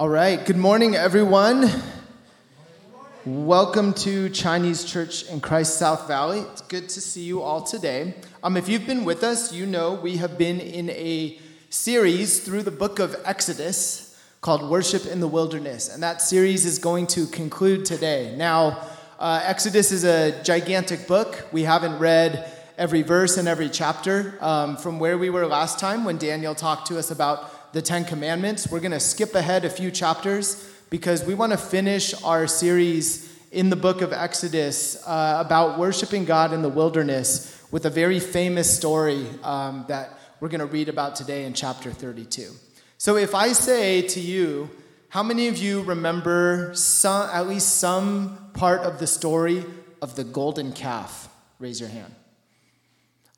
All right, good morning, everyone. Good morning. Welcome to Chinese Church in Christ, South Valley. It's good to see you all today. If you've been with us, you know we have been in a series through the book of Exodus called Worship in the Wilderness, and that series is going to conclude today. Now, Exodus is a gigantic book. We haven't read every verse and every chapter. From where we were last time when Daniel talked to us about the Ten Commandments, we're going to skip ahead a few chapters because we want to finish our series in the book of Exodus about worshiping God in the wilderness with a very famous story that we're going to read about today in chapter 32. So if I say to you, how many of you remember at least some part of the story of the golden calf? Raise your hand.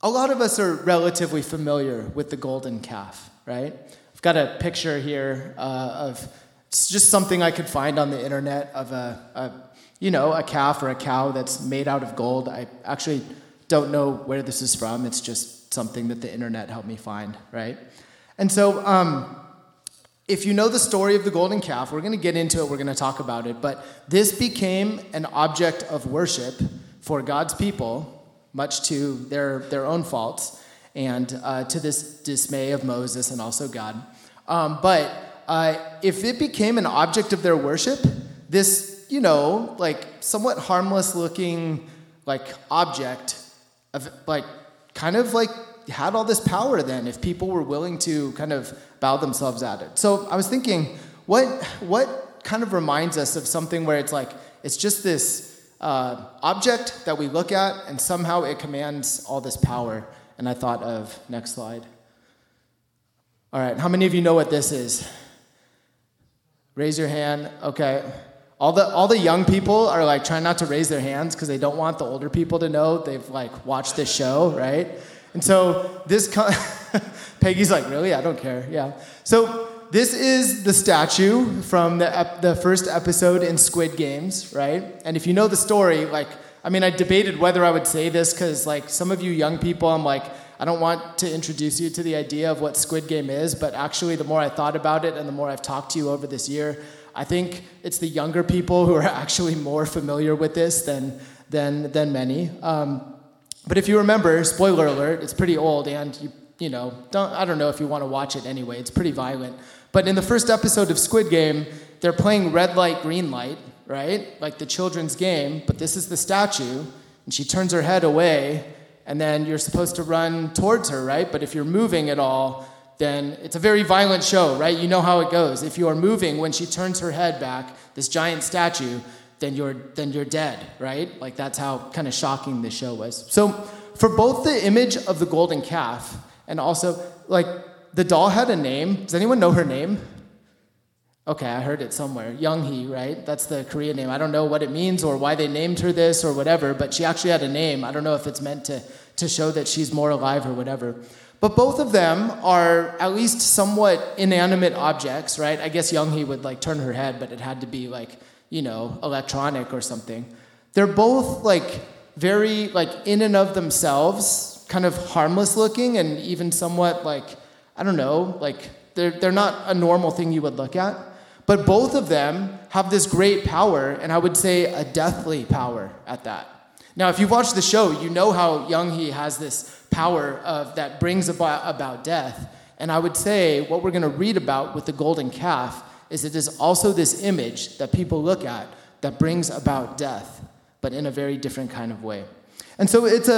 A lot of us are relatively familiar with the golden calf, right? Got a picture here of just something I could find on the internet of a calf or a cow that's made out of gold. I actually don't know where this is from. It's just something that the internet helped me find, right? And so if you know the story of the golden calf, we're going to get into it. We're going to talk about it. But this became an object of worship for God's people, much to their own faults and to this dismay of Moses and also God. But if it became an object of their worship, this, somewhat harmless looking, object of, had all this power then if people were willing to kind of bow themselves at it. So I was thinking, what kind of reminds us of something where it's it's just this object that we look at and somehow it commands all this power. And I thought of, next slide. All right, how many of you know what this is? Raise your hand. Okay. All the young people are trying not to raise their hands because they don't want the older people to know they've watched this show, right? And so Peggy's really? I don't care. Yeah. So this is the statue from the first episode in Squid Games, right? And if you know the story, I debated whether I would say this because some of you young people, I'm I don't want to introduce you to the idea of what Squid Game is, but actually the more I thought about it and the more I've talked to you over this year, I think it's the younger people who are actually more familiar with this than many. But if you remember, spoiler alert, it's pretty old and I don't know if you want to watch it anyway. It's pretty violent. But in the first episode of Squid Game, they're playing red light, green light, right? The children's game, but this is the statue, and she turns her head away, and then you're supposed to run towards her, right? But if you're moving at all, then it's a very violent show, right? You know how it goes. If you are moving when she turns her head back, this giant statue, then you're dead, right? That's how kind of shocking this show was. So for both the image of the golden calf and also the doll had a name. Does anyone know her name? Okay, I heard it somewhere. Younghee, right? That's the Korean name. I don't know what it means or why they named her this or whatever, but she actually had a name. I don't know if it's meant to show that she's more alive or whatever. But both of them are at least somewhat inanimate objects, right? I guess Younghee would turn her head, but it had to be electronic or something. They're both very in and of themselves, kind of harmless looking and even somewhat I don't know, they're not a normal thing you would look at. But both of them have this great power, and I would say a deathly power at that. Now, if you've watched the show, you know how Younghee has this power that brings about death. And I would say what we're going to read about with the golden calf is it is also this image that people look at that brings about death, but in a very different kind of way. And so it's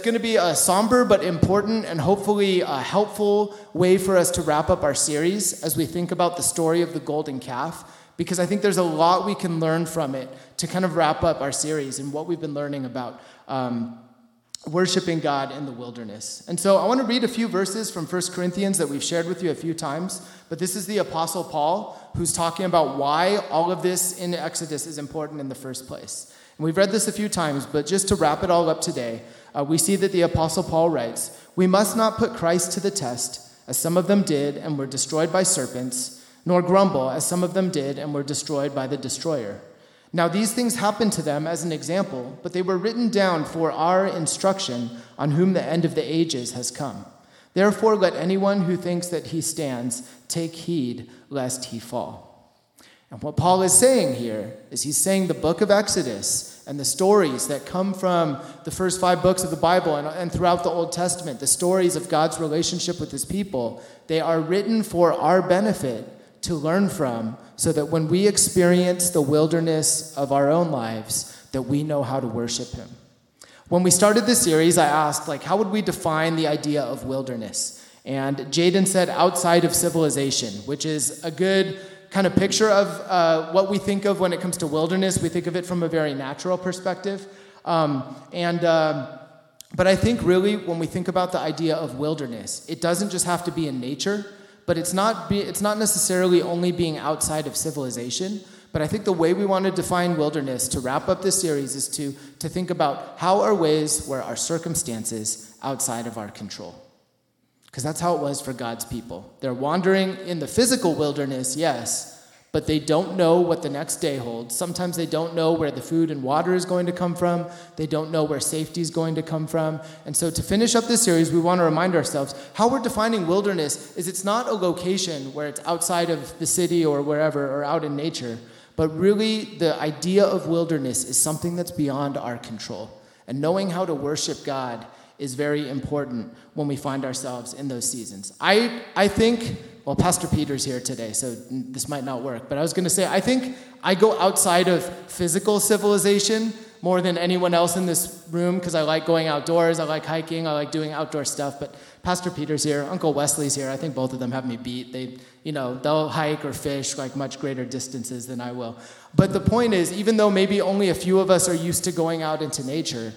going to be a somber but important and hopefully a helpful way for us to wrap up our series as we think about the story of the golden calf, because I think there's a lot we can learn from it to kind of wrap up our series and what we've been learning about worshiping God in the wilderness. And so I want to read a few verses from 1 Corinthians that we've shared with you a few times, but this is the Apostle Paul who's talking about why all of this in Exodus is important in the first place. We've read this a few times, but just to wrap it all up today, we see that the Apostle Paul writes, "We must not put Christ to the test, as some of them did and were destroyed by serpents, nor grumble, as some of them did and were destroyed by the destroyer. Now these things happened to them as an example, but they were written down for our instruction, on whom the end of the ages has come. Therefore let anyone who thinks that he stands Take heed lest he fall. And what Paul is saying here is he's saying the book of Exodus and the stories that come from the first 5 books of the Bible and throughout the Old Testament, the stories of God's relationship with his people, they are written for our benefit to learn from so that when we experience the wilderness of our own lives, that we know how to worship him. When we started this series, I asked, how would we define the idea of wilderness? And Jaden said outside of civilization, which is a good kind of picture of what we think of when it comes to wilderness. We think of it from a very natural perspective. But I think really when we think about the idea of wilderness, it doesn't just have to be in nature, but it's not necessarily only being outside of civilization. But I think the way we want to define wilderness to wrap up this series is to think about how are ways where our circumstances outside of our control. Because that's how it was for God's people. They're wandering in the physical wilderness, yes, but they don't know what the next day holds. Sometimes they don't know where the food and water is going to come from. They don't know where safety is going to come from. And so to finish up this series, we want to remind ourselves how we're defining wilderness is it's not a location where it's outside of the city or wherever or out in nature, but really the idea of wilderness is something that's beyond our control. And knowing how to worship God is very important when we find ourselves in those seasons. I think, well, Pastor Peter's here today, so this might not work, but I was going to say, I think I go outside of physical civilization more than anyone else in this room because I like going outdoors, I like hiking, I like doing outdoor stuff, but Pastor Peter's here, Uncle Wesley's here, I think both of them have me beat. They'll hike or fish much greater distances than I will. But the point is, even though maybe only a few of us are used to going out into nature,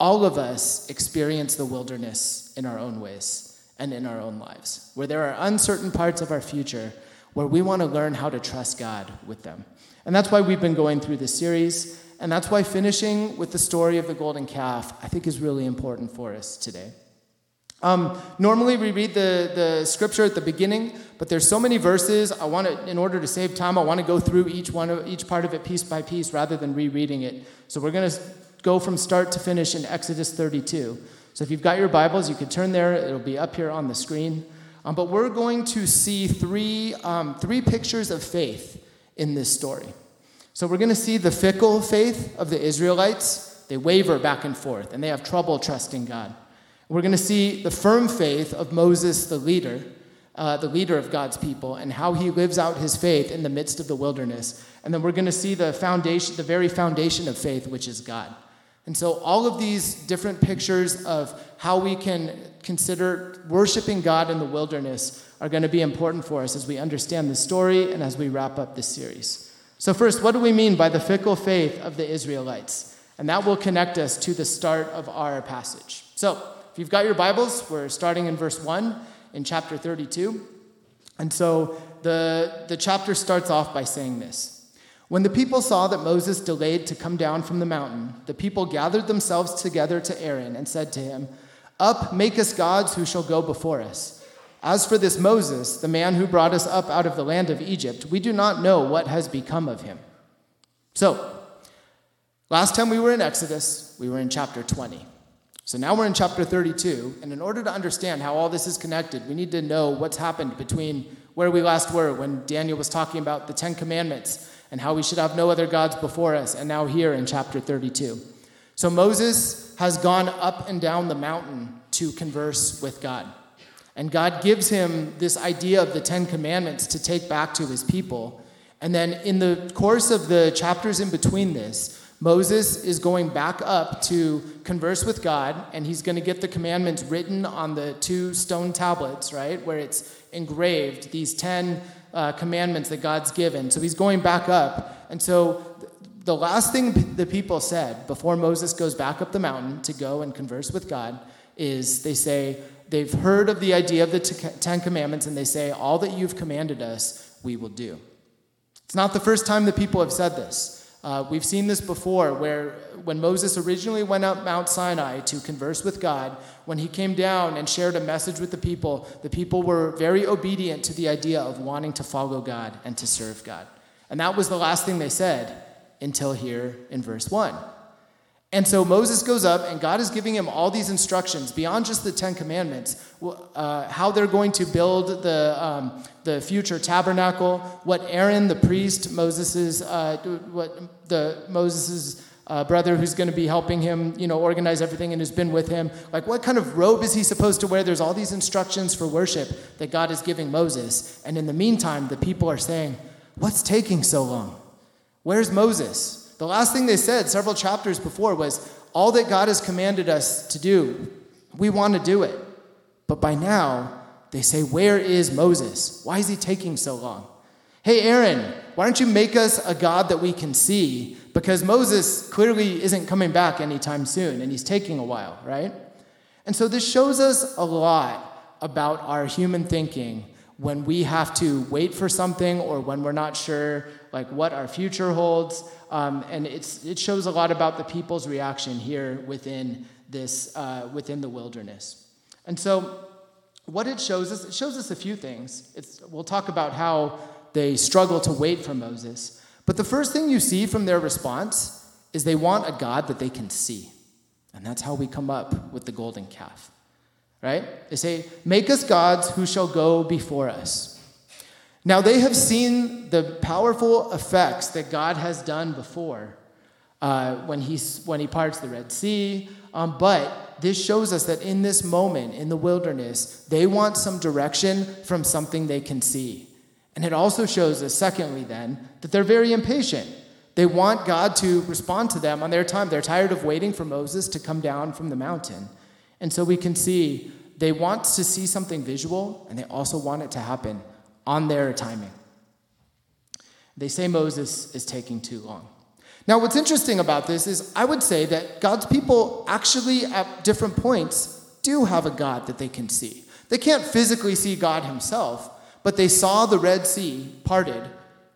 all of us experience the wilderness in our own ways and in our own lives, where there are uncertain parts of our future where we want to learn how to trust God with them. And that's why we've been going through this series, and that's why finishing with the story of the golden calf, I think, is really important for us today. Normally we read the scripture at the beginning, but there's so many verses. In order to save time, I want to go through each part of it piece by piece rather than rereading it. So we're going to go from start to finish in Exodus 32. So if you've got your Bibles, you can turn there. It'll be up here on the screen. But we're going to see three pictures of faith in this story. So we're going to see the fickle faith of the Israelites. They waver back and forth, and they have trouble trusting God. We're going to see the firm faith of Moses, the leader of God's people, and how he lives out his faith in the midst of the wilderness. And then we're going to see the very foundation of faith, which is God. And so all of these different pictures of how we can consider worshiping God in the wilderness are going to be important for us as we understand the story and as we wrap up this series. So first, what do we mean by the fickle faith of the Israelites? And that will connect us to the start of our passage. So if you've got your Bibles, we're starting in verse 1 in chapter 32. And so the chapter starts off by saying this. When the people saw that Moses delayed to come down from the mountain, the people gathered themselves together to Aaron and said to him, "Up, make us gods who shall go before us. As for this Moses, the man who brought us up out of the land of Egypt, we do not know what has become of him." So, last time we were in Exodus, we were in chapter 20. So now we're in chapter 32, and in order to understand how all this is connected, we need to know what's happened between where we last were when Daniel was talking about the Ten Commandments and how we should have no other gods before us, and now here in chapter 32. So Moses has gone up and down the mountain to converse with God. And God gives him this idea of the Ten Commandments to take back to his people. And then in the course of the chapters in between this, Moses is going back up to converse with God, and he's going to get the commandments written on the 2 stone tablets, right, where it's engraved, these 10 commandments that God's given. So he's going back up. And so the last thing the people said before Moses goes back up the mountain to go and converse with God is they say, they've heard of the idea of the 10 commandments, and they say, all that you've commanded us, we will do. It's not the first time the people have said this. We've seen this before where when Moses originally went up Mount Sinai to converse with God, when he came down and shared a message with the people were very obedient to the idea of wanting to follow God and to serve God. And that was the last thing they said until here in verse 1. And so Moses goes up, and God is giving him all these instructions beyond just the Ten Commandments, how they're going to build the future tabernacle, what Aaron the priest, Moses's brother who's going to be helping him, organize everything and who's been with him. Like, what kind of robe is he supposed to wear? There's all these instructions for worship that God is giving Moses. And in the meantime, the people are saying, "What's taking so long? Where's Moses?" The last thing they said several chapters before was, all that God has commanded us to do, we want to do it. But by now, they say, where is Moses? Why is he taking so long? Hey, Aaron, why don't you make us a God that we can see? Because Moses clearly isn't coming back anytime soon, and he's taking a while, right? And so this shows us a lot about our human thinking when we have to wait for something or when we're not sure like what our future holds. And it shows a lot about the people's reaction here within this, within the wilderness. And so what it shows us a few things. We'll talk about how they struggle to wait for Moses. But the first thing you see from their response is they want a God that they can see. And that's how we come up with the golden calf, right? They say, make us gods who shall go before us. Now, they have seen the powerful effects that God has done before when he parts the Red Sea. But this shows us that in this moment, in the wilderness, they want some direction from something they can see. And it also shows us, secondly then, that they're very impatient. They want God to respond to them on their time. They're tired of waiting for Moses to come down from the mountain. And so we can see they want to see something visual, and they also want it to happen on their timing. They say Moses is taking too long. Now, what's interesting about this is I would say that God's people actually at different points do have a God that they can see. They can't physically see God himself, but they saw the Red Sea parted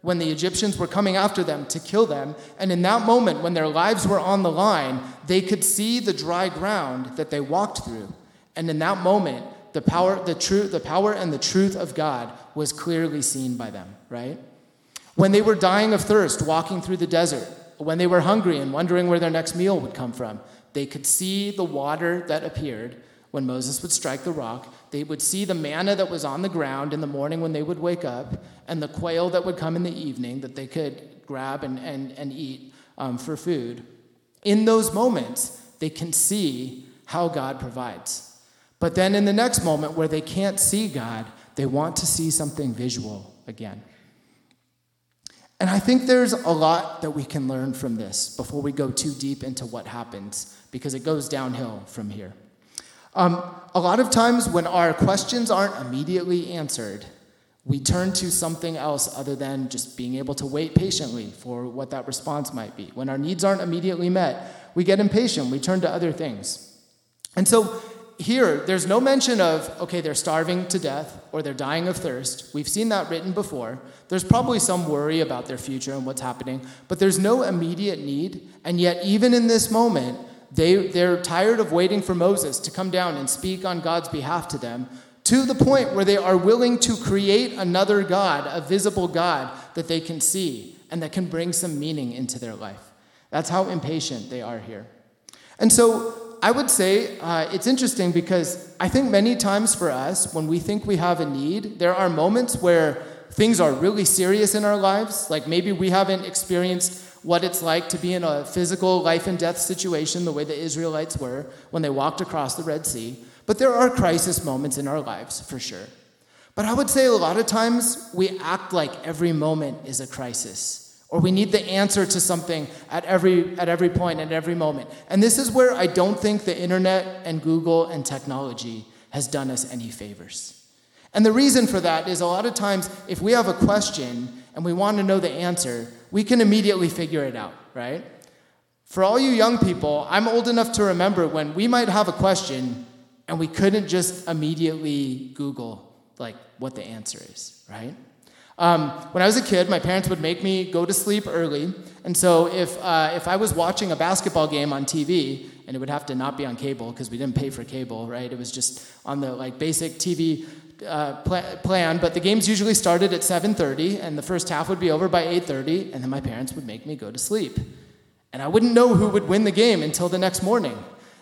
when the Egyptians were coming after them to kill them. And in that moment, when their lives were on the line, they could see the dry ground that they walked through. And in that moment, the power and the truth of God was clearly seen by them, right? When they were dying of thirst, walking through the desert, when they were hungry and wondering where their next meal would come from, they could see the water that appeared when Moses would strike the rock. They would see the manna that was on the ground in the morning when they would wake up, and the quail that would come in the evening that they could grab and eat for food. In those moments, they can see how God provides. But then in the next moment where they can't see God, they want to see something visual again. And I think there's a lot that we can learn from this before we go too deep into what happens, because it goes downhill from here. A lot of times when our questions aren't immediately answered, we turn to something else other than just being able to wait patiently for what that response might be. When our needs aren't immediately met, we get impatient. We turn to other things. And so here, there's no mention of, okay, they're starving to death or they're dying of thirst. We've seen that written before. There's probably some worry about their future and what's happening, but there's no immediate need. And yet, even in this moment, they're tired of waiting for Moses to come down and speak on God's behalf to them, to the point where they are willing to create another God, a visible God that they can see and that can bring some meaning into their life. That's how impatient they are here. And so I would say it's interesting, because I think many times for us, when we think we have a need, there are moments where things are really serious in our lives. Like maybe we haven't experienced what it's like to be in a physical life and death situation the way the Israelites were when they walked across the Red Sea. But there are crisis moments in our lives for sure. But I would say a lot of times we act like every moment is a crisis, or we need the answer to something at every point, at every moment. And this is where I don't think the internet and Google and technology has done us any favors. And the reason for that is a lot of times if we have a question and we want to know the answer, we can immediately figure it out, right? For all you young people, I'm old enough to remember when we might have a question and we couldn't just immediately Google like what the answer is, right? When I was a kid, my parents would make me go to sleep early. And so if I was watching a basketball game on TV, and it would have to not be on cable because we didn't pay for cable, right? It was just on the like basic TV plan. But the games usually started at 7:30, and the first half would be over by 8:30. And then my parents would make me go to sleep. And I wouldn't know who would win the game until the next morning.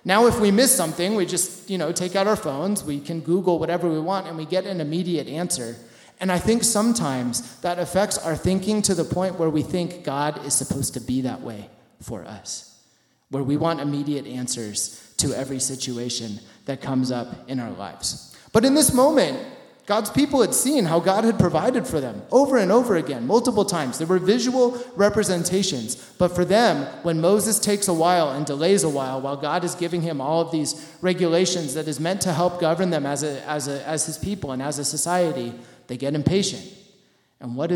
Now, if we miss something, we just, take out our phones, we can Google whatever we want, and we get an immediate answer. And I think sometimes that affects our thinking to the point where we think God is supposed to be that way for us, where we want immediate answers to every situation that comes up in our lives. But in this moment, God's people had seen how God had provided for them over and over again, multiple times. There were visual representations. But for them, when Moses takes a while and delays a while God is giving him all of these regulations that is meant to help govern them as his people and as a society, they get impatient. And what do?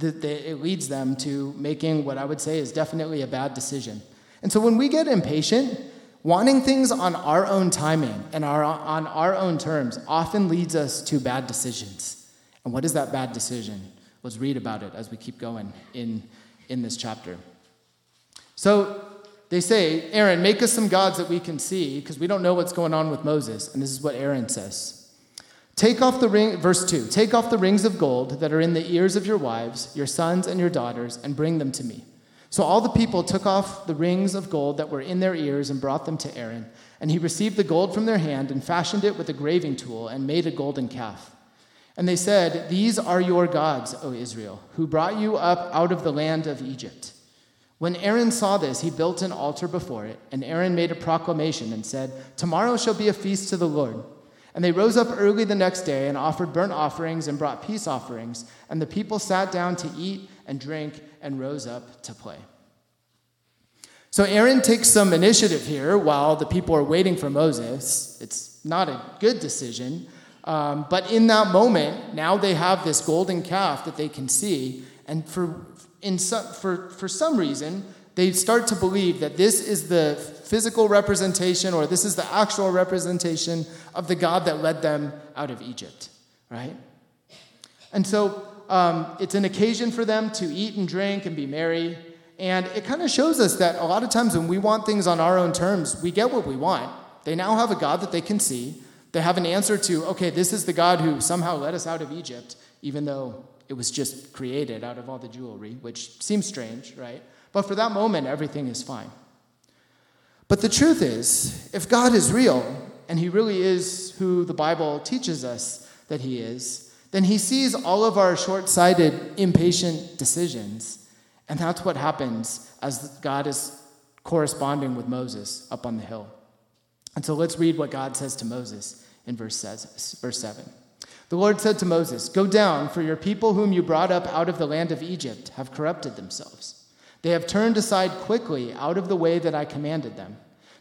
It leads them to making what I would say is definitely a bad decision. And so when we get impatient, wanting things on our own timing and on our own terms often leads us to bad decisions. And what is that bad decision? Let's read about it as we keep going in this chapter. So they say, Aaron, make us some gods that we can see, because we don't know what's going on with Moses. And this is what Aaron says. Take off the ring, verse 2, take off the rings of gold that are in the ears of your wives, your sons, and your daughters, and bring them to me. So all the people took off the rings of gold that were in their ears and brought them to Aaron. And he received the gold from their hand and fashioned it with a graving tool and made a golden calf. And they said, these are your gods, O Israel, who brought you up out of the land of Egypt. When Aaron saw this, he built an altar before it. And Aaron made a proclamation and said, tomorrow shall be a feast to the Lord. And they rose up early the next day and offered burnt offerings and brought peace offerings. And the people sat down to eat and drink and rose up to play. So Aaron takes some initiative here while the people are waiting for Moses. It's not a good decision. But in that moment, now they have this golden calf that they can see. And for some reason, they start to believe that this is the physical representation, or this is the actual representation of the God that led them out of Egypt, right? And so it's an occasion for them to eat and drink and be merry. And it kind of shows us that a lot of times when we want things on our own terms, we get what we want. They now have a God that they can see. They have an answer to, okay, this is the God who somehow led us out of Egypt, even though it was just created out of all the jewelry, which seems strange, right? But for that moment, everything is fine. But the truth is, if God is real, and he really is who the Bible teaches us that he is, then he sees all of our short-sighted, impatient decisions. And that's what happens as God is corresponding with Moses up on the hill. And so let's read what God says to Moses in verse 7. The Lord said to Moses, go down, for your people whom you brought up out of the land of Egypt have corrupted themselves. They have turned aside quickly out of the way that I commanded them.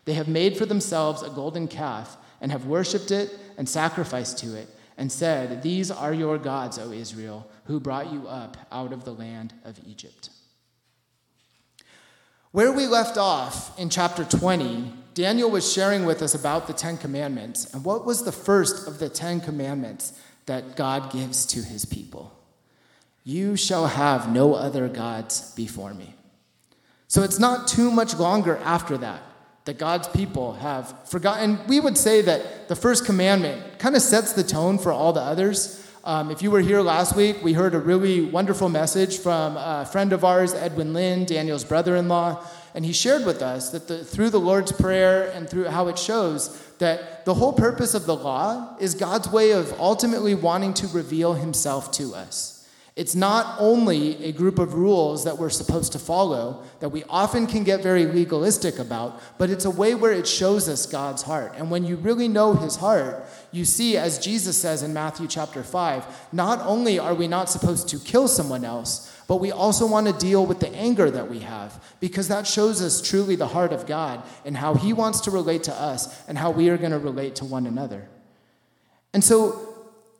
They have made for themselves a golden calf and have worshipped it and sacrificed to it, and said, these are your gods, O Israel, who brought you up out of the land of Egypt. Where we left off in chapter 20, Daniel was sharing with us about the Ten Commandments, and what was the first of the Ten Commandments that God gives to his people? You shall have no other gods before me. So it's not too much longer after that God's people have forgotten. We would say that the first commandment kind of sets the tone for all the others. If you were here last week, we heard a really wonderful message from a friend of ours, Edwin Lynn, Daniel's brother-in-law, and he shared with us that through the Lord's Prayer and through how it shows that the whole purpose of the law is God's way of ultimately wanting to reveal himself to us. It's not only a group of rules that we're supposed to follow that we often can get very legalistic about, but it's a way where it shows us God's heart. And when you really know his heart, you see, as Jesus says in Matthew chapter 5, not only are we not supposed to kill someone else, but we also want to deal with the anger that we have, because that shows us truly the heart of God and how he wants to relate to us and how we are going to relate to one another. And so,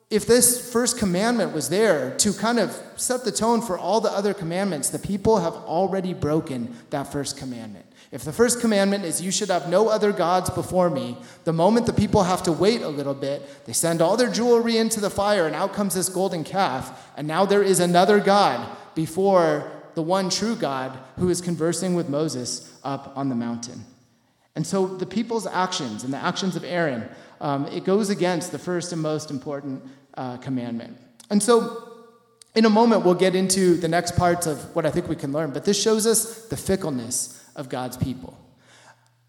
if this first commandment was there to kind of set the tone for all the other commandments, the people have already broken that first commandment. If the first commandment is you should have no other gods before me, the moment the people have to wait a little bit, they send all their jewelry into the fire, and out comes this golden calf, and now there is another God before the one true God who is conversing with Moses up on the mountain. And so the people's actions and the actions of Aaron, it goes against the first and most important commandment. And so In a moment, we'll get into the next parts of what I think we can learn, but this shows us the fickleness of God's people.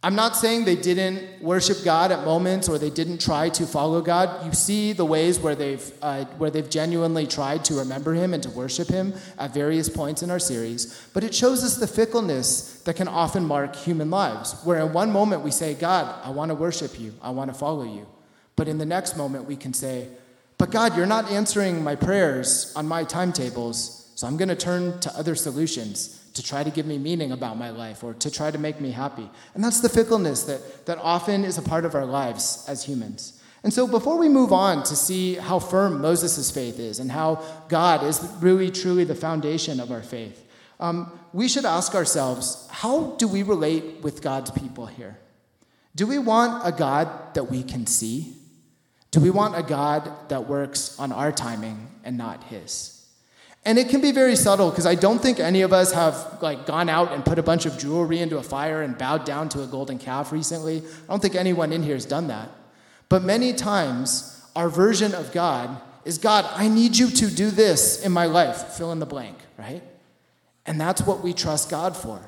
I'm not saying they didn't worship God at moments or they didn't try to follow God. You see the ways where they've genuinely tried to remember him and to worship him at various points in our series. But it shows us the fickleness that can often mark human lives, where in one moment we say, God, I want to worship you. I want to follow you. But in the next moment we can say, but God, you're not answering my prayers on my timetables, so I'm going to turn to other solutions to try to give me meaning about my life or to try to make me happy. And that's the fickleness that often is a part of our lives as humans. And so before we move on to see how firm Moses' faith is and how God is really, truly the foundation of our faith, we should ask ourselves, how do we relate with God's people here? Do we want a God that we can see? Do we want a God that works on our timing and not his? And it can be very subtle, because I don't think any of us have gone out and put a bunch of jewelry into a fire and bowed down to a golden calf recently. I don't think anyone in here has done that. But many times, our version of God is, God, I need you to do this in my life. Fill in the blank, right? And that's what we trust God for.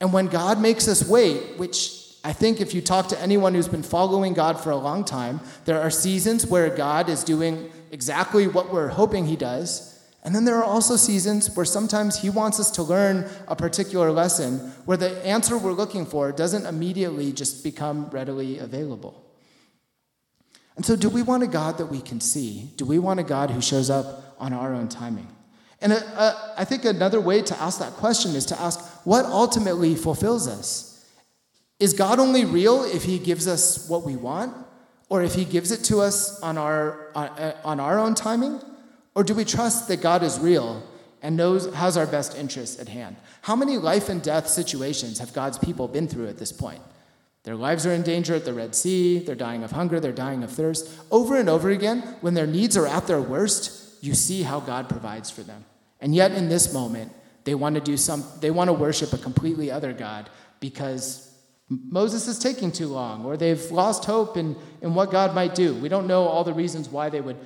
And when God makes us wait, which I think if you talk to anyone who's been following God for a long time, there are seasons where God is doing exactly what we're hoping he does. And then there are also seasons where sometimes he wants us to learn a particular lesson where the answer we're looking for doesn't immediately just become readily available. And so do we want a God that we can see? Do we want a God who shows up on our own timing? And I think another way to ask that question is to ask, what ultimately fulfills us? Is God only real if he gives us what we want? Or if he gives it to us on our own timing? Or do we trust that God is real and has our best interests at hand? How many life and death situations have God's people been through at this point? Their lives are in danger at the Red Sea. They're dying of hunger. They're dying of thirst. Over and over again, when their needs are at their worst, you see how God provides for them. And yet in this moment, they want to worship a completely other God because Moses is taking too long, or they've lost hope in what God might do. We don't know all the reasons why they would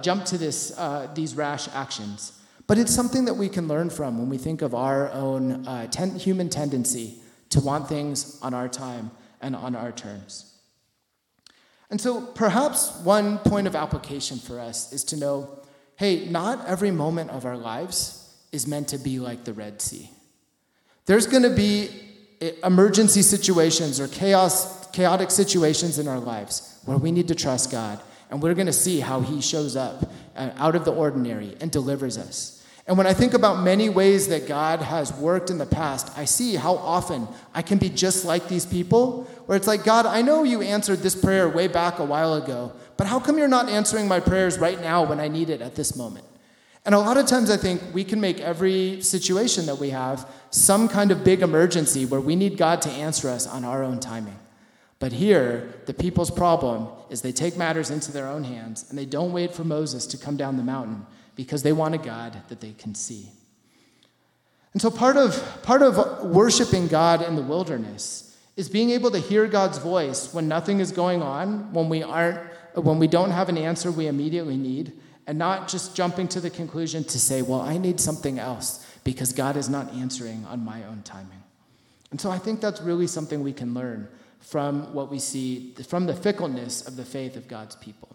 jump to these rash actions. But it's something that we can learn from when we think of our own human tendency to want things on our time and on our terms. And so perhaps one point of application for us is to know, hey, not every moment of our lives is meant to be like the Red Sea. There's going to be emergency situations or chaotic situations in our lives where we need to trust God. And we're going to see how he shows up out of the ordinary and delivers us. And when I think about many ways that God has worked in the past, I see how often I can be just like these people, where it's like, God, I know you answered this prayer way back a while ago, but how come you're not answering my prayers right now when I need it at this moment? And a lot of times I think we can make every situation that we have some kind of big emergency where we need God to answer us on our own timing. But here, the people's problem is they take matters into their own hands and they don't wait for Moses to come down the mountain because they want a God that they can see. And so part of worshiping God in the wilderness is being able to hear God's voice when nothing is going on, when we don't have an answer we immediately need, and not just jumping to the conclusion to say, well, I need something else because God is not answering on my own timing. And so I think that's really something we can learn from what we see, from the fickleness of the faith of God's people.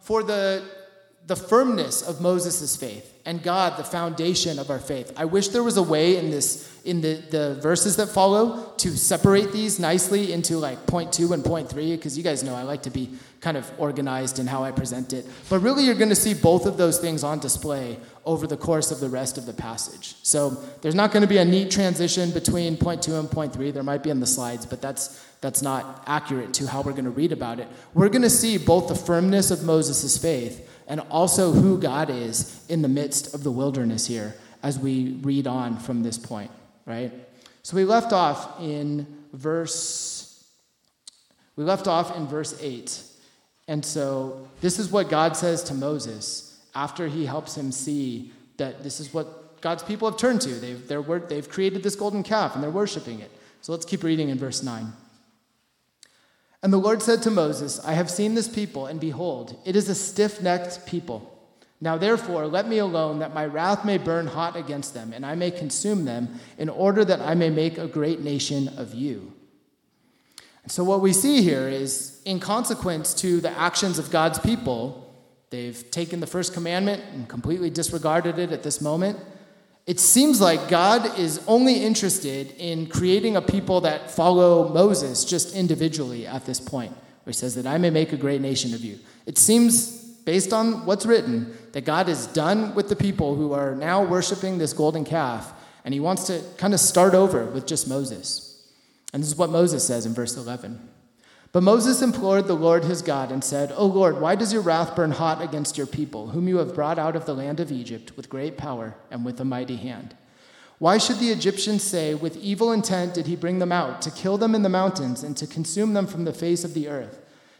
For the firmness of Moses' faith and God, the foundation of our faith, I wish there was a way in the verses that follow to separate these nicely into point 2 and point 3, because you guys know I like to be kind of organized in how I present it. But really you're going to see both of those things on display over the course of the rest of the passage. So there's not going to be a neat transition between point 2 and point 3. There might be in the slides, but that's not accurate to how we're going to read about it. We're going to see both the firmness of Moses' faith and also who God is in the midst of the wilderness here as we read on from this point, right? So we left off in verse 8. And so this is what God says to Moses after he helps him see that this is what God's people have turned to. They've created this golden calf and they're worshiping it. So let's keep reading in verse 9. And the Lord said to Moses, I have seen this people, and behold, it is a stiff-necked people. Now therefore, let me alone, that my wrath may burn hot against them, and I may consume them, in order that I may make a great nation of you." And so what we see here is, in consequence to the actions of God's people, they've taken the first commandment and completely disregarded it at this moment. It seems like God is only interested in creating a people that follow Moses just individually at this point, where he says that I may make a great nation of you. It seems, based on what's written, that God is done with the people who are now worshiping this golden calf, and he wants to kind of start over with just Moses. And this is what Moses says in verse 11. "But Moses implored the Lord his God and said, 'O Lord, why does your wrath burn hot against your people, whom you have brought out of the land of Egypt with great power and with a mighty hand? Why should the Egyptians say, with evil intent did he bring them out, to kill them in the mountains and to consume them from the face of the earth?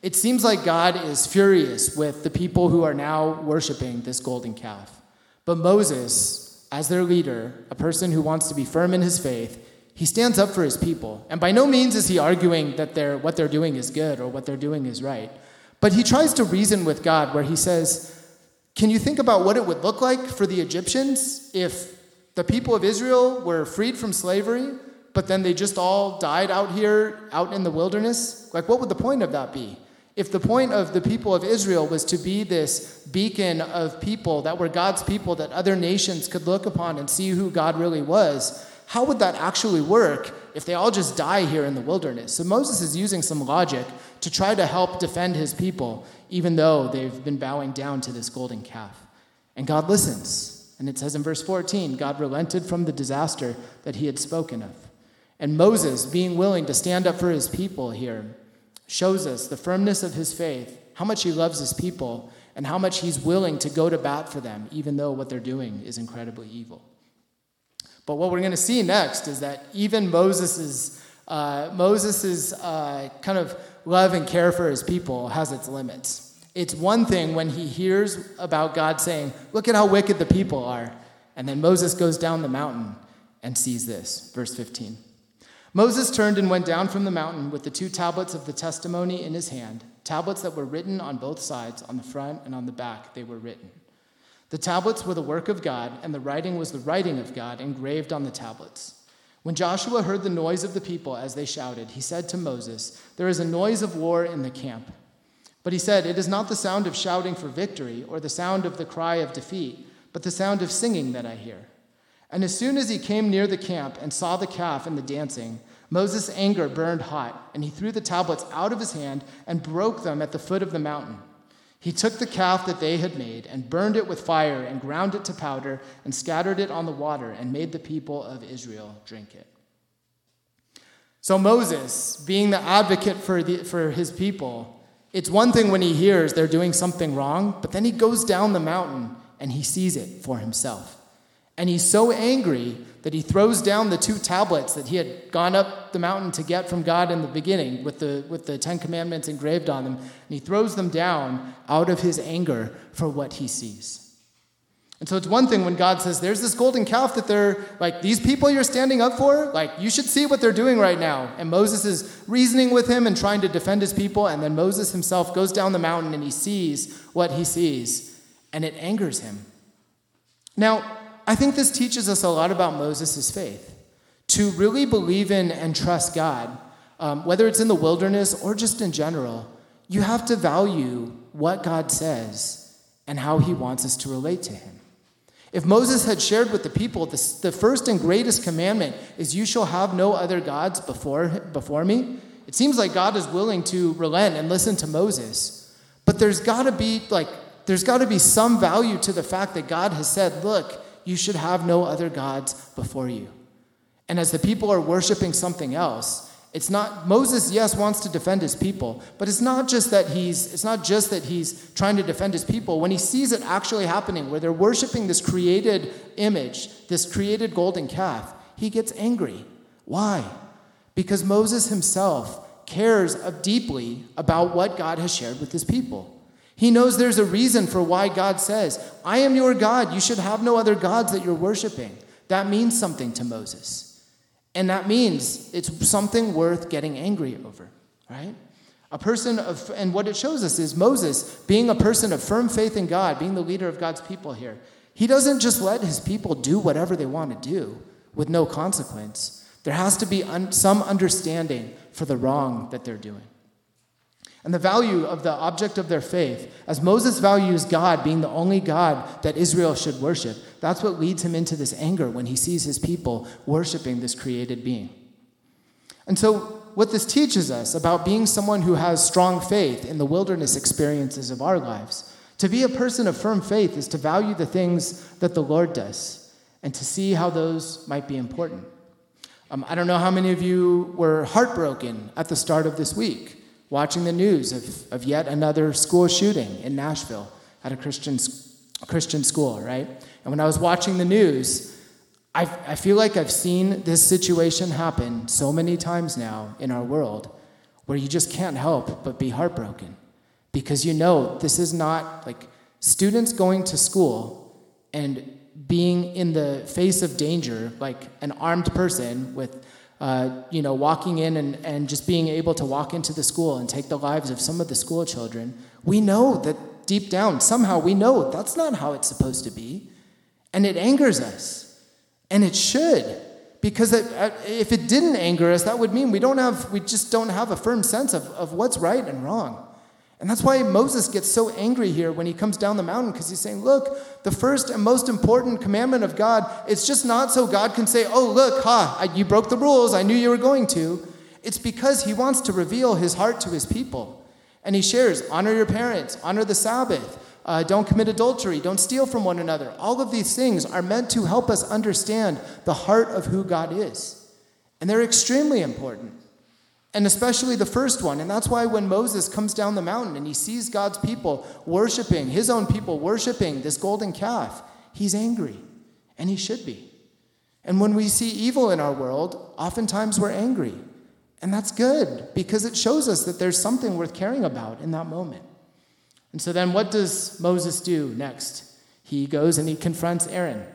It seems like God is furious with the people who are now worshiping this golden calf. But Moses, as their leader, a person who wants to be firm in his faith, he stands up for his people. And by no means is he arguing that what they're doing is good or what they're doing is right. But he tries to reason with God, where he says, can you think about what it would look like for the Egyptians if the people of Israel were freed from slavery, but then they just all died out here, out in the wilderness? Like, what would the point of that be? If the point of the people of Israel was to be this beacon of people that were God's people that other nations could look upon and see who God really was, how would that actually work if they all just die here in the wilderness? So Moses is using some logic to try to help defend his people, even though they've been bowing down to this golden calf. And God listens. And it says in verse 14, God relented from the disaster that he had spoken of. And Moses, being willing to stand up for his people here, shows us the firmness of his faith, how much he loves his people, and how much he's willing to go to bat for them, even though what they're doing is incredibly evil. But what we're going to see next is that even Moses's kind of love and care for his people has its limits. It's one thing when he hears about God saying, look at how wicked the people are. And then Moses goes down the mountain and sees this. Verse 15. "Moses turned and went down from the mountain with the two tablets of the testimony in his hand, tablets that were written on both sides, on the front and on the back they were written. The tablets were the work of God, and the writing was the writing of God engraved on the tablets. When Joshua heard the noise of the people as they shouted, he said to Moses, 'There is a noise of war in the camp.' But he said, 'It is not the sound of shouting for victory or the sound of the cry of defeat, but the sound of singing that I hear.' And as soon as he came near the camp and saw the calf and the dancing, Moses' anger burned hot, and he threw the tablets out of his hand and broke them at the foot of the mountain. He took the calf that they had made and burned it with fire and ground it to powder and scattered it on the water and made the people of Israel drink it." So Moses, being the advocate for his people, it's one thing when he hears they're doing something wrong, but then he goes down the mountain and he sees it for himself. And he's so angry that he throws down the two tablets that he had gone up the mountain to get from God in the beginning with the Ten Commandments engraved on them. And he throws them down out of his anger for what he sees. And so it's one thing when God says, there's this golden calf that they're like, these people you're standing up for, like, you should see what they're doing right now. And Moses is reasoning with him and trying to defend his people. And then Moses himself goes down the mountain and he sees what he sees. And it angers him. Now, I think this teaches us a lot about Moses' faith. To really believe in and trust God, whether it's in the wilderness or just in general, you have to value what God says and how he wants us to relate to him. If Moses had shared with the people, the first and greatest commandment is, you shall have no other gods before me, it seems like God is willing to relent and listen to Moses. But there's got to be some value to the fact that God has said, look, you should have no other gods before you. And as the people are worshiping something else, it's not, Moses, yes, wants to defend his people, but it's not just that he's trying to defend his people. When he sees it actually happening, where they're worshiping this created image, this created golden calf, he gets angry. Why? Because Moses himself cares deeply about what God has shared with his people. He knows there's a reason for why God says, I am your God. You should have no other gods that you're worshiping. That means something to Moses. And that means it's something worth getting angry over, right? And what it shows us is Moses, being a person of firm faith in God, being the leader of God's people here, he doesn't just let his people do whatever they want to do with no consequence. There has to be some understanding for the wrong that they're doing. And the value of the object of their faith, as Moses values God being the only God that Israel should worship, that's what leads him into this anger when he sees his people worshiping this created being. And so what this teaches us about being someone who has strong faith in the wilderness experiences of our lives, to be a person of firm faith is to value the things that the Lord does and to see how those might be important. I don't know how many of you were heartbroken at the start of this week, watching the news of yet another school shooting in Nashville at a Christian school, right? And when I was watching the news, I feel like I've seen this situation happen so many times now in our world where you just can't help but be heartbroken because you know this is not like students going to school and being in the face of danger, like an armed person with walking in and just being able to walk into the school and take the lives of some of the school children. We know that deep down, somehow we know that's not how it's supposed to be. And it angers us. And it should. Because if it didn't anger us, that would mean we just don't have a firm sense of what's right and wrong. And that's why Moses gets so angry here when he comes down the mountain, because he's saying, look, the first and most important commandment of God, it's just not so God can say, oh, look, you broke the rules. I knew you were going to. It's because he wants to reveal his heart to his people. And he shares, honor your parents, honor the Sabbath, don't commit adultery, don't steal from one another. All of these things are meant to help us understand the heart of who God is. And they're extremely important. And especially the first one. And that's why when Moses comes down the mountain and he sees God's people worshiping, his own people worshiping this golden calf, he's angry. And he should be. And when we see evil in our world, oftentimes we're angry. And that's good because it shows us that there's something worth caring about in that moment. And so then what does Moses do next? He goes and he confronts Aaron.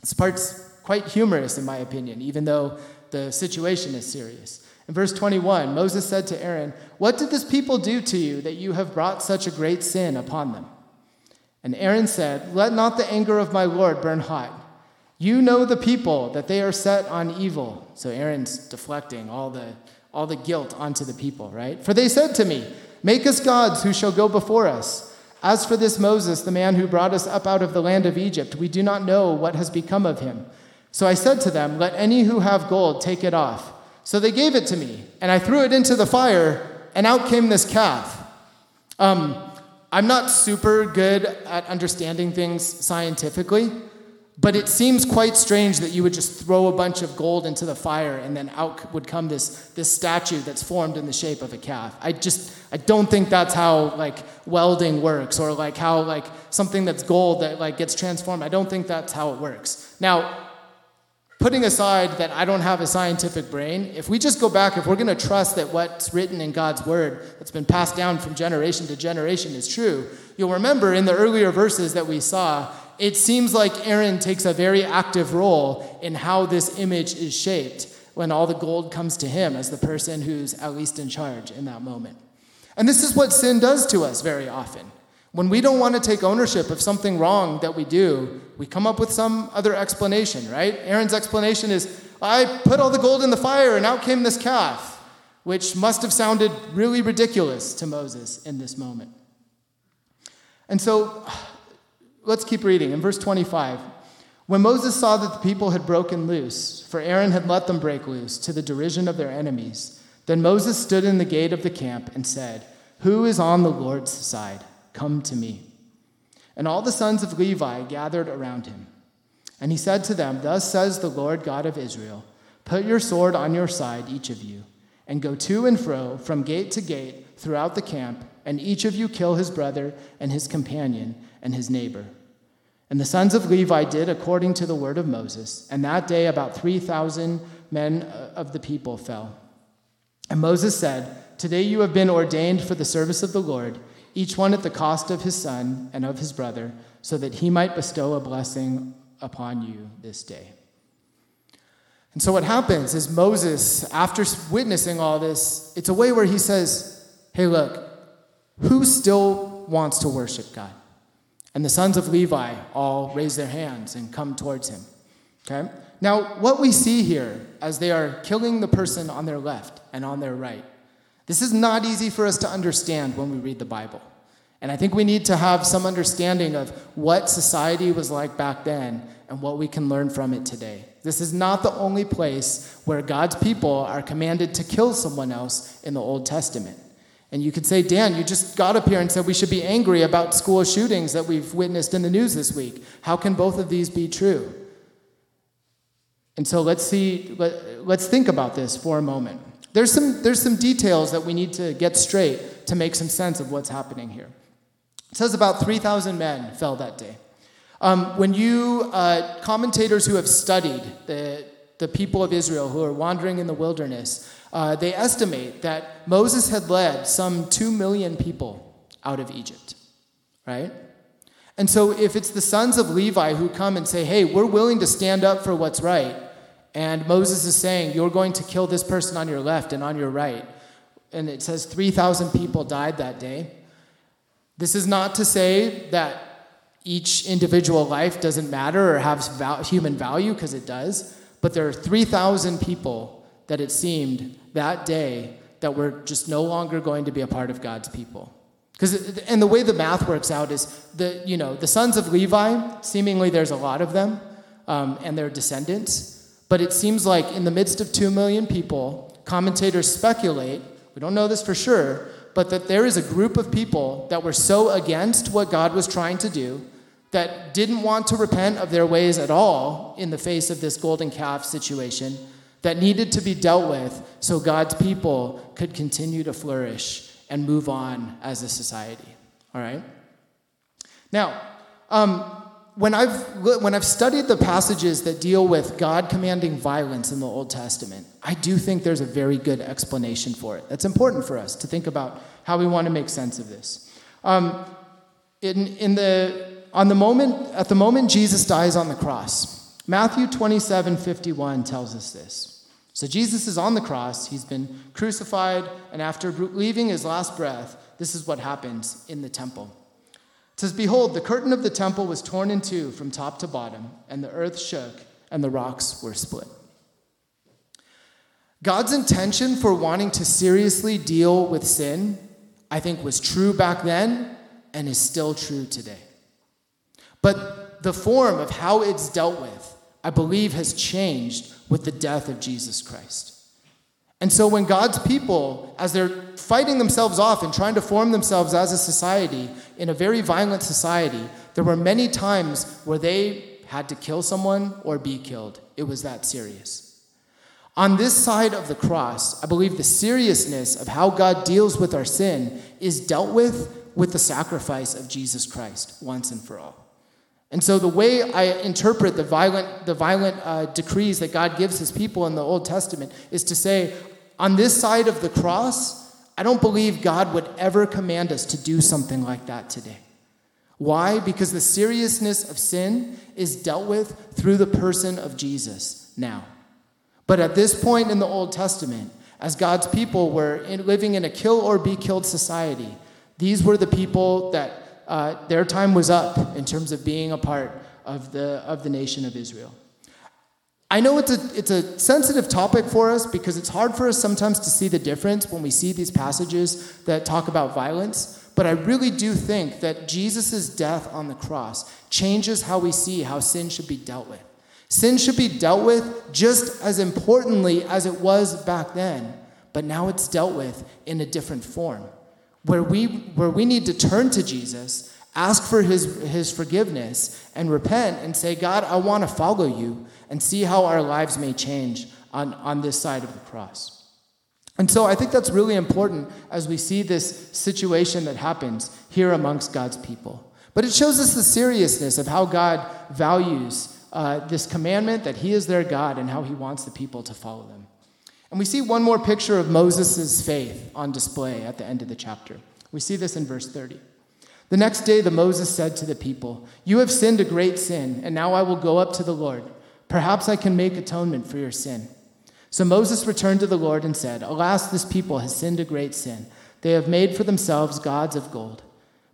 This part's quite humorous in my opinion, even though the situation is serious. In verse 21, Moses said to Aaron, what did this people do to you that you have brought such a great sin upon them? And Aaron said, let not the anger of my Lord burn hot. You know the people that they are set on evil. So Aaron's deflecting all the guilt onto the people, right? For they said to me, make us gods who shall go before us. As for this Moses, the man who brought us up out of the land of Egypt, we do not know what has become of him. So I said to them, let any who have gold take it off. So they gave it to me, and I threw it into the fire, and out came this calf. I'm not super good at understanding things scientifically, but it seems quite strange that you would just throw a bunch of gold into the fire, and then out would come this statue that's formed in the shape of a calf. I don't think that's how welding works, or how something that's gold that gets transformed. I don't think that's how it works. Now, putting aside that I don't have a scientific brain, if we just go back, if we're going to trust that what's written in God's word that's been passed down from generation to generation is true, you'll remember in the earlier verses that we saw, it seems like Aaron takes a very active role in how this image is shaped when all the gold comes to him as the person who's at least in charge in that moment. And this is what sin does to us very often. When we don't want to take ownership of something wrong that we do, we come up with some other explanation, right? Aaron's explanation is, I put all the gold in the fire and out came this calf, which must have sounded really ridiculous to Moses in this moment. And so let's keep reading. In verse 25, when Moses saw that the people had broken loose, for Aaron had let them break loose to the derision of their enemies, then Moses stood in the gate of the camp and said, who is on the Lord's side? Come to me. And all the sons of Levi gathered around him. And he said to them, thus says the Lord God of Israel, put your sword on your side, each of you, and go to and fro from gate to gate throughout the camp, and each of you kill his brother and his companion and his neighbor. And the sons of Levi did according to the word of Moses. And that day about 3,000 men of the people fell. And Moses said, "Today you have been ordained for the service of the Lord, each one at the cost of his son and of his brother, so that he might bestow a blessing upon you this day." And so what happens is Moses, after witnessing all this, it's a way where he says, "Hey, look, who still wants to worship God?" And the sons of Levi all raise their hands and come towards him. Okay? Now, what we see here as they are killing the person on their left and on their right, this is not easy for us to understand when we read the Bible. And I think we need to have some understanding of what society was like back then and what we can learn from it today. This is not the only place where God's people are commanded to kill someone else in the Old Testament. And you could say, "Dan, you just got up here and said we should be angry about school shootings that we've witnessed in the news this week. How can both of these be true?" And so let's think about this for a moment. There's some details that we need to get straight to make some sense of what's happening here. It says about 3,000 men fell that day. Commentators who have studied the people of Israel who are wandering in the wilderness, they estimate that Moses had led some 2 million people out of Egypt, right? And so if it's the sons of Levi who come and say, "Hey, we're willing to stand up for what's right," and Moses is saying, "You're going to kill this person on your left and on your right," and it says 3,000 people died that day. This is not to say that each individual life doesn't matter or has human value, because it does, but there are 3,000 people that it seemed that day that were just no longer going to be a part of God's people. And the way the math works out is the sons of Levi, seemingly there's a lot of them, and their descendants. But it seems like in the midst of 2 million people, commentators speculate, we don't know this for sure, but that there is a group of people that were so against what God was trying to do that didn't want to repent of their ways at all in the face of this golden calf situation that needed to be dealt with so God's people could continue to flourish and move on as a society, all right? Now, When I've studied the passages that deal with God commanding violence in the Old Testament, I do think there's a very good explanation for it. That's important for us to think about how we want to make sense of this. At the moment Jesus dies on the cross, Matthew 27:51 tells us this. So Jesus is on the cross. He's been crucified, and after leaving his last breath, this is what happens in the temple. It says, "Behold, the curtain of the temple was torn in two from top to bottom, and the earth shook, and the rocks were split." God's intention for wanting to seriously deal with sin, I think, was true back then and is still true today. But the form of how it's dealt with, I believe, has changed with the death of Jesus Christ. And so when God's people, as they're fighting themselves off and trying to form themselves as a society, in a very violent society, there were many times where they had to kill someone or be killed. It was that serious. On this side of the cross, I believe the seriousness of how God deals with our sin is dealt with the sacrifice of Jesus Christ once and for all. And so the way I interpret the violent decrees that God gives his people in the Old Testament is to say, on this side of the cross, I don't believe God would ever command us to do something like that today. Why? Because the seriousness of sin is dealt with through the person of Jesus now. But at this point in the Old Testament, as God's people were living in a kill or be killed society, these were the people that their time was up in terms of being a part of the nation of Israel. I know it's a sensitive topic for us because it's hard for us sometimes to see the difference when we see these passages that talk about violence, but I really do think that Jesus' death on the cross changes how we see how sin should be dealt with. Sin should be dealt with just as importantly as it was back then, but now it's dealt with in a different form, where we need to turn to Jesus, ask for his forgiveness, and repent and say, "God, I want to follow you," and see how our lives may change on this side of the cross. And so I think that's really important as we see this situation that happens here amongst God's people. But it shows us the seriousness of how God values this commandment that he is their God and how he wants the people to follow them. And we see one more picture of Moses' faith on display at the end of the chapter. We see this in verse 30. The next day, Moses said to the people, "You have sinned a great sin, and now I will go up to the Lord. Perhaps I can make atonement for your sin." So Moses returned to the Lord and said, "Alas, this people has sinned a great sin. They have made for themselves gods of gold.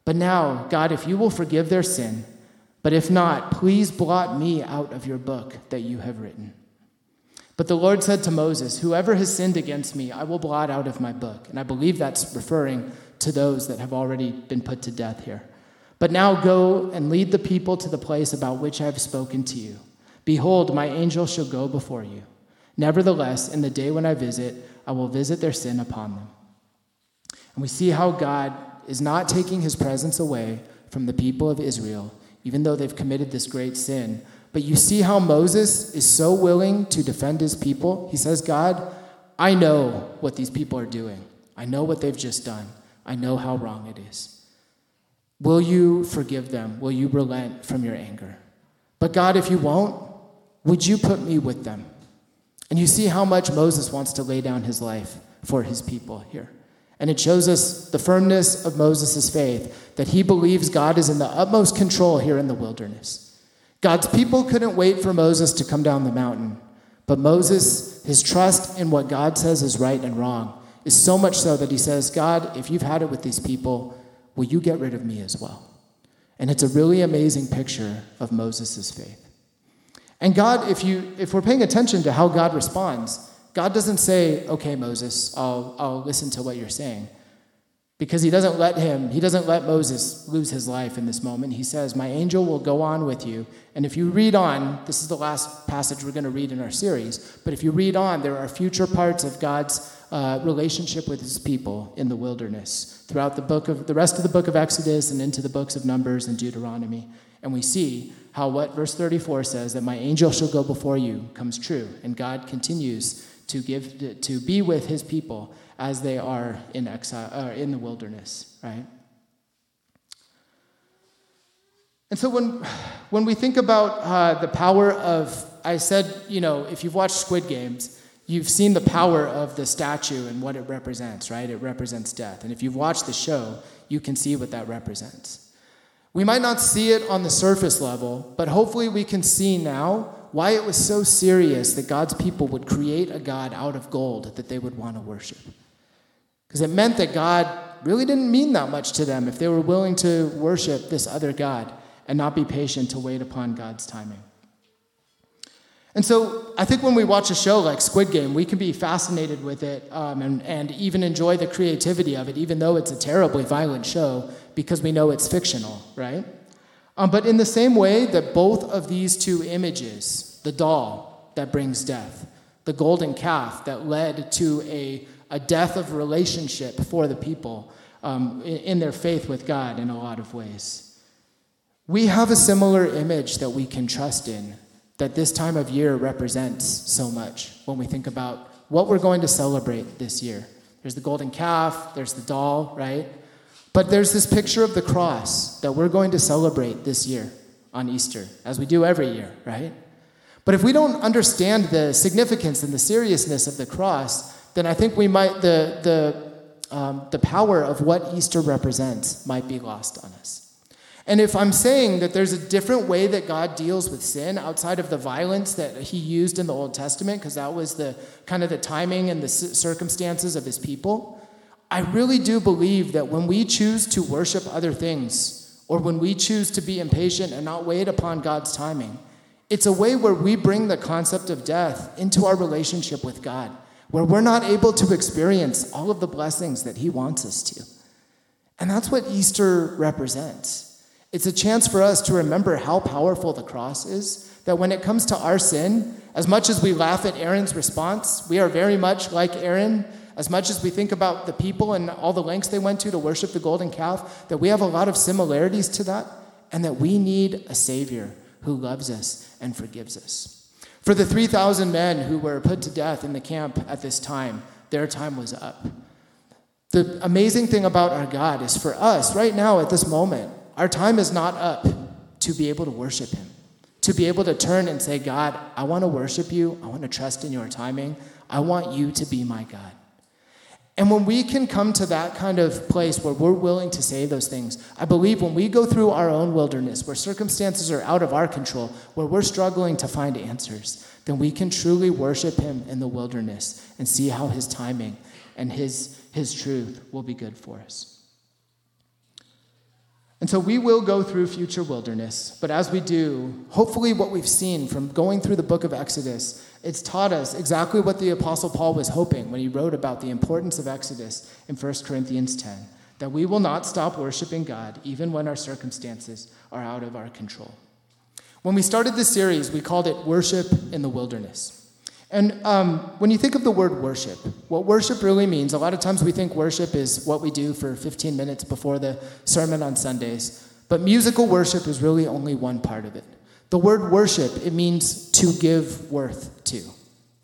But now, God, if you will forgive their sin, but if not, please blot me out of your book that you have written." But the Lord said to Moses, "Whoever has sinned against me, I will blot out of my book." And I believe that's referring to those that have already been put to death here. "But now go and lead the people to the place about which I have spoken to you. Behold, my angel shall go before you. Nevertheless, in the day when I visit, I will visit their sin upon them." And we see how God is not taking his presence away from the people of Israel, even though they've committed this great sin. But you see how Moses is so willing to defend his people. He says, "God, I know what these people are doing. I know what they've just done. I know how wrong it is. Will you forgive them? Will you relent from your anger? But God, if you won't, would you put me with them?" And you see how much Moses wants to lay down his life for his people here. And it shows us the firmness of Moses' faith, that he believes God is in the utmost control here in the wilderness. God's people couldn't wait for Moses to come down the mountain. But Moses, his trust in what God says is right and wrong, is so much so that he says, "God, if you've had it with these people, will you get rid of me as well?" And it's a really amazing picture of Moses' faith. And God, if we're paying attention to how God responds, God doesn't say, "Okay, Moses, I'll listen to what you're saying." Because he doesn't let Moses lose his life in this moment. He says, "My angel will go on with you." And if you read on, this is the last passage we're going to read in our series, but if you read on, there are future parts of God's relationship with his people in the wilderness throughout the rest of the book of Exodus and into the books of Numbers and Deuteronomy. And we see how what verse 34 says, that "my angel shall go before you," comes true. And God continues to be with his people as they are in exile, in the wilderness, right? And so when we think about the power of, I said, if you've watched Squid Games, you've seen the power of the statue and what it represents, right? It represents death. And if you've watched the show, you can see what that represents. We might not see it on the surface level, but hopefully we can see now why it was so serious that God's people would create a god out of gold that they would want to worship. Because it meant that God really didn't mean that much to them if they were willing to worship this other god and not be patient to wait upon God's timing. And so I think when we watch a show like Squid Game, we can be fascinated with it and even enjoy the creativity of it, even though it's a terribly violent show, because we know it's fictional, right? But in the same way that both of these two images, the doll that brings death, the golden calf that led to a death of relationship for the people in their faith with God in a lot of ways, we have a similar image that we can trust in, that this time of year represents so much when we think about what we're going to celebrate this year. There's the golden calf, there's the doll, right? But there's this picture of the cross that we're going to celebrate this year on Easter, as we do every year, right? But if we don't understand the significance and the seriousness of the cross, then I think we might the power of what Easter represents might be lost on us. And if I'm saying that there's a different way that God deals with sin outside of the violence that he used in the Old Testament, because that was the kind of the timing and the circumstances of his people, I really do believe that when we choose to worship other things, or when we choose to be impatient and not wait upon God's timing, it's a way where we bring the concept of death into our relationship with God, where we're not able to experience all of the blessings that he wants us to. And that's what Easter represents. It's a chance for us to remember how powerful the cross is, that when it comes to our sin, as much as we laugh at Aaron's response, we are very much like Aaron. As much as we think about the people and all the lengths they went to worship the golden calf, that we have a lot of similarities to that, and that we need a Savior who loves us and forgives us. For the 3,000 men who were put to death in the camp at this time, their time was up. The amazing thing about our God is for us, right now at this moment, Our time is not up to be able to worship him, to be able to turn and say, God, I want to worship you. I want to trust in your timing. I want you to be my God. And when we can come to that kind of place where we're willing to say those things, I believe when we go through our own wilderness, where circumstances are out of our control, where we're struggling to find answers, then we can truly worship him in the wilderness and see how his timing and his truth will be good for us. And so we will go through future wilderness, but as we do, hopefully what we've seen from going through the book of Exodus, it's taught us exactly what the Apostle Paul was hoping when he wrote about the importance of Exodus in 1 Corinthians 10, that we will not stop worshiping God even when our circumstances are out of our control. When we started this series, we called it Worship in the Wilderness. And when you think of the word worship, what worship really means, a lot of times we think worship is what we do for 15 minutes before the sermon on Sundays, but musical worship is really only one part of it. The word worship, it means to give worth to,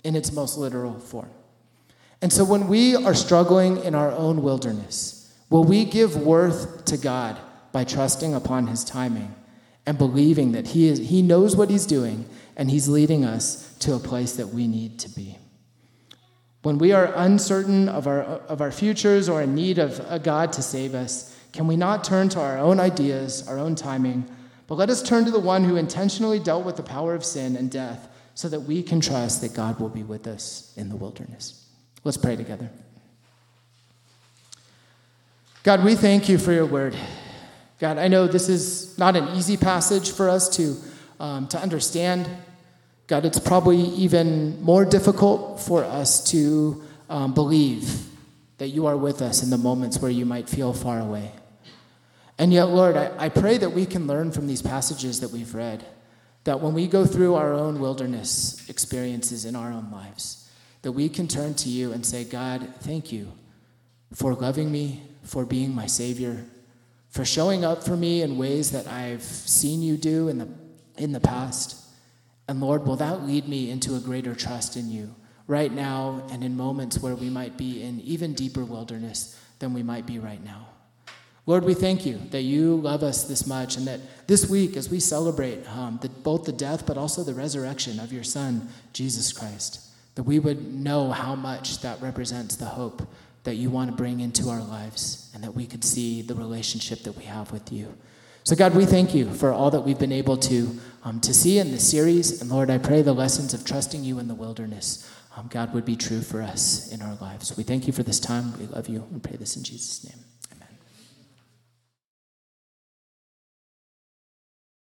in its most literal form. And so when we are struggling in our own wilderness, will we give worth to God by trusting upon his timing and believing that he knows what he's doing and he's leading us to a place that we need to be? When we are uncertain of our futures or in need of a God to save us, can we not turn to our own ideas, our own timing, but let us turn to the one who intentionally dealt with the power of sin and death so that we can trust that God will be with us in the wilderness. Let's pray together. God, we thank you for your word. God, I know this is not an easy passage for us to understand. God, it's probably even more difficult for us to believe that you are with us in the moments where you might feel far away. And yet, Lord, I pray that we can learn from these passages that we've read, that when we go through our own wilderness experiences in our own lives, that we can turn to you and say, God, thank you for loving me, for being my Savior, for showing up for me in ways that I've seen you do in the past. And Lord, will that lead me into a greater trust in you right now and in moments where we might be in even deeper wilderness than we might be right now? Lord, we thank you that you love us this much and that this week as we celebrate both the death but also the resurrection of your Son, Jesus Christ, that we would know how much that represents the hope that you want to bring into our lives and that we could see the relationship that we have with you. So God, we thank you for all that we've been able to see in this series. And Lord, I pray the lessons of trusting you in the wilderness, God, would be true for us in our lives. We thank you for this time. We love you and pray this in Jesus' name.